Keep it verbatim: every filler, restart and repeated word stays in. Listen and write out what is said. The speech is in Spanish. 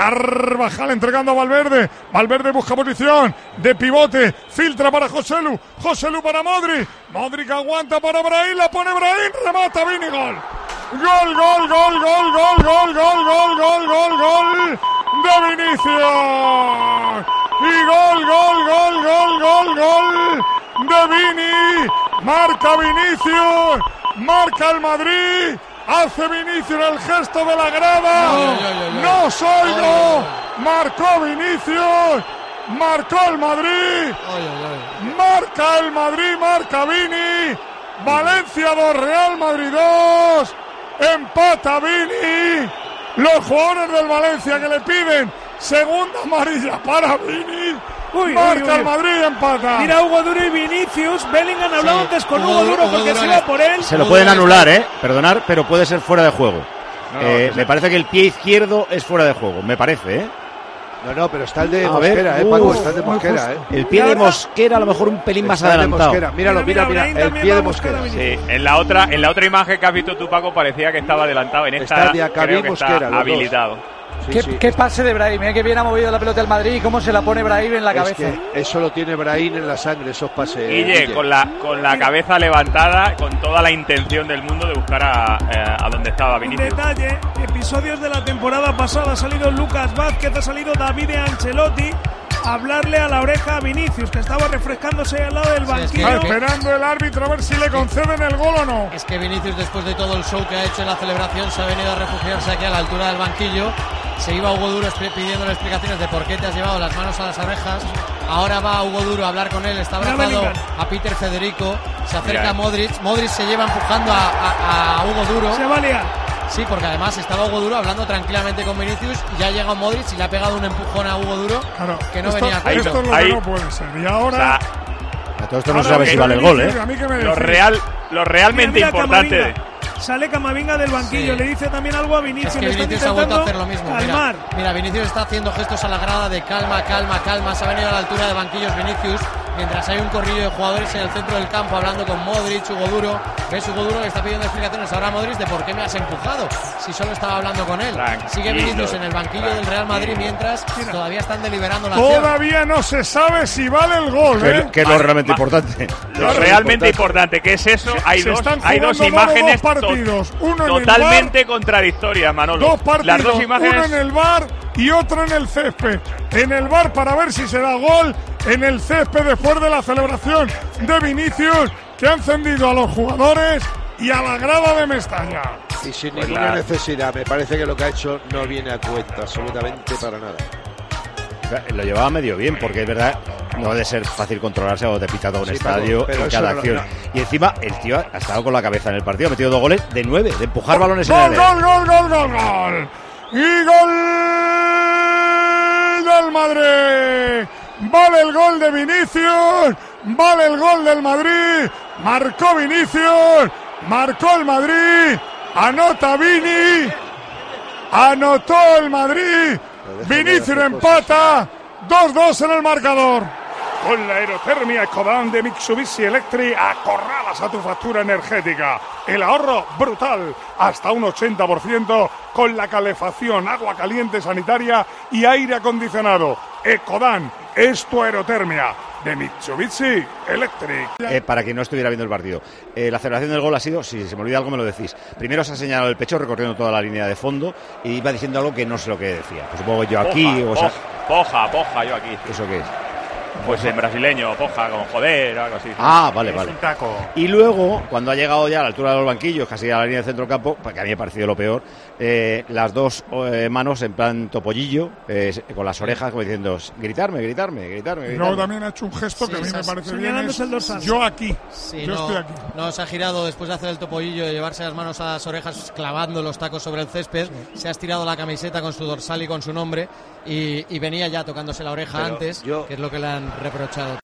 Carvajal entregando a Valverde. Valverde busca posición de pivote. Filtra para Joselu. Joselu para Modric. Modric aguanta para Brahim. La pone Brahim. Remata Vini. Gol. Gol, gol, gol, gol, gol, gol, gol, gol, gol, gol, gol de Vinicius. Y gol, gol, gol, gol, gol, gol de Vini. Marca Vinicius. Marca el Madrid. Hace Vinicius el gesto de la grada. Ay, ay, ay, ay. No soy yo. No. Marcó Vinicius. Marcó el Madrid. Ay, ay, ay. Marca el Madrid. Marca Vini. Valencia dos, Real Madrid dos. Empata Vini. Los jugadores del Valencia que le piden segunda amarilla para Vini. Uy, marca uy, uy. El Madrid, empata. Mira Hugo Duro y Vinicius. Bellingham hablaba sí. antes con Hugo Duro porque se iba por él. Se lo pueden anular, eh. Perdonar, pero puede ser fuera de juego. No, eh, no, me no. parece que el pie izquierdo es fuera de juego. Me parece, eh. No, no, pero está el de a Mosquera, ver, eh, Paco, uh, está el de Mosquera, eh. El pie de Mosquera a lo mejor un pelín más adelantado. Míralo, mira, mira, mira, el pie de Mosquera. Sí, en la otra, en la otra imagen que has visto tú, Paco, parecía que estaba adelantado. En esta creo que Mosquera, está habilitado. Sí, ¿Qué, sí. qué pase de Brahim, eh, que bien ha movido la pelota el Madrid y cómo se la pone Brahim en la es cabeza. Eso lo tiene Brahim en la sangre, esos pases. Guille, Guille. Con, la, con la cabeza levantada, con toda la intención del mundo de buscar a, a, a donde estaba Vinicius. Un detalle, episodios de la temporada pasada, ha salido Lucas Vázquez, ha salido Davide Ancelotti a hablarle a la oreja a Vinicius, que estaba refrescándose al lado del banquillo. Sí, es que... esperando el árbitro a ver si le conceden el gol o no. Es que Vinicius, después de todo el show que ha hecho en la celebración, se ha venido a refugiarse aquí a la altura del banquillo. Se iba Hugo Duro pidiéndole explicaciones de por qué te has llevado las manos a las orejas. Ahora va Hugo Duro a hablar con él. Está abrazado a Peter Federico. Se acerca Mira, a Modric. Modric se lleva empujando a, a, a Hugo Duro. Se va a liar. Sí, porque además estaba Hugo Duro hablando tranquilamente con Vinicius. Y ha llegado Modric y le ha pegado un empujón a Hugo Duro claro, que no esto, venía a cuento. Esto es lo que Ahí. no puede ser. Y ahora... O sea, a todo esto no sabe si vale el gol, ¿eh? Lo, real, lo realmente mira, mira, importante... Sale Camavinga del banquillo, sí. le dice también algo a Vinicius. Es que Vinicius ha vuelto a hacer lo mismo. Mira, mira, Vinicius está haciendo gestos a la grada de calma, calma, calma. Se ha venido a la altura de banquillos Vinicius. Mientras hay un corrillo de jugadores en el centro del campo hablando con Modric, Hugo Duro. ¿Ves? Hugo Duro le está pidiendo explicaciones ahora a Modric de por qué me has empujado, si solo estaba hablando con él. Tranquilo, sigue Vinicius en el banquillo tranquilo. del Real Madrid mientras mira. todavía están deliberando la acción. Todavía no se sabe si vale el gol, ¿eh? Que es lo realmente importante. Lo realmente importante, ¿qué es eso? Hay dos, hay dos imágenes dos partidos, uno totalmente contradictorias, Manolo. Dos partidos, Las dos imágenes... uno en el V A R y otro en el césped. En el V A R para ver si se da gol. En el césped después de la celebración de Vinicius, que ha encendido a los jugadores y a la grada de Mestalla. Y sin pues ninguna la... necesidad, me parece que lo que ha hecho no viene a cuenta absolutamente para nada. Lo llevaba medio bien, porque es verdad, no debe ser fácil controlarse o de pitado a un sí, estadio en cada acción. No, no. Y encima, el tío ha estado con la cabeza en el partido, ha metido dos goles de nueve, de empujar oh, balones gol, en el área. ¡Gol, gol, gol, gol, gol! ¡Y gol del Madrid! Vale el gol de Vinicius, vale el gol del Madrid, marcó Vinicius, marcó el Madrid, anota Vini, anotó el Madrid, Vinicius empata, dos dos en el marcador. Con la aerotermia Ecodan de Mitsubishi Electric acorralas a tu factura energética. El ahorro brutal, hasta un ochenta por ciento con la calefacción, agua caliente sanitaria y aire acondicionado. Ecodan es tu aerotermia de Mitsubishi Electric. Eh, para quien no estuviera viendo el partido, eh, la celebración del gol ha sido, si se me olvida algo me lo decís. Primero se ha señalado el pecho recorriendo toda la línea de fondo y iba diciendo algo que no sé lo que decía. Pues supongo yo aquí... Poja, o sea, poja, poja, yo aquí. ¿Eso qué es? Pues en brasileño, poja, con joder o algo así. Ah, vale, vale. Taco. Y luego, cuando ha llegado ya a la altura de los banquillos, casi a la línea del centro campo, que a mí me ha parecido lo peor, eh, las dos eh, manos en plan topollillo, eh, con las orejas como diciendo, gritarme, gritarme, gritarme. gritarme. Luego también ha hecho un gesto sí, que a mí me parece bien, es, yo aquí, sí, yo no, estoy aquí. No, se ha girado después de hacer el topollillo y llevarse las manos a las orejas, clavando los tacos sobre el césped, sí. se ha estirado la camiseta con su dorsal y con su nombre, y, y venía ya tocándose la oreja Pero antes, yo... que es lo que le han reprochado.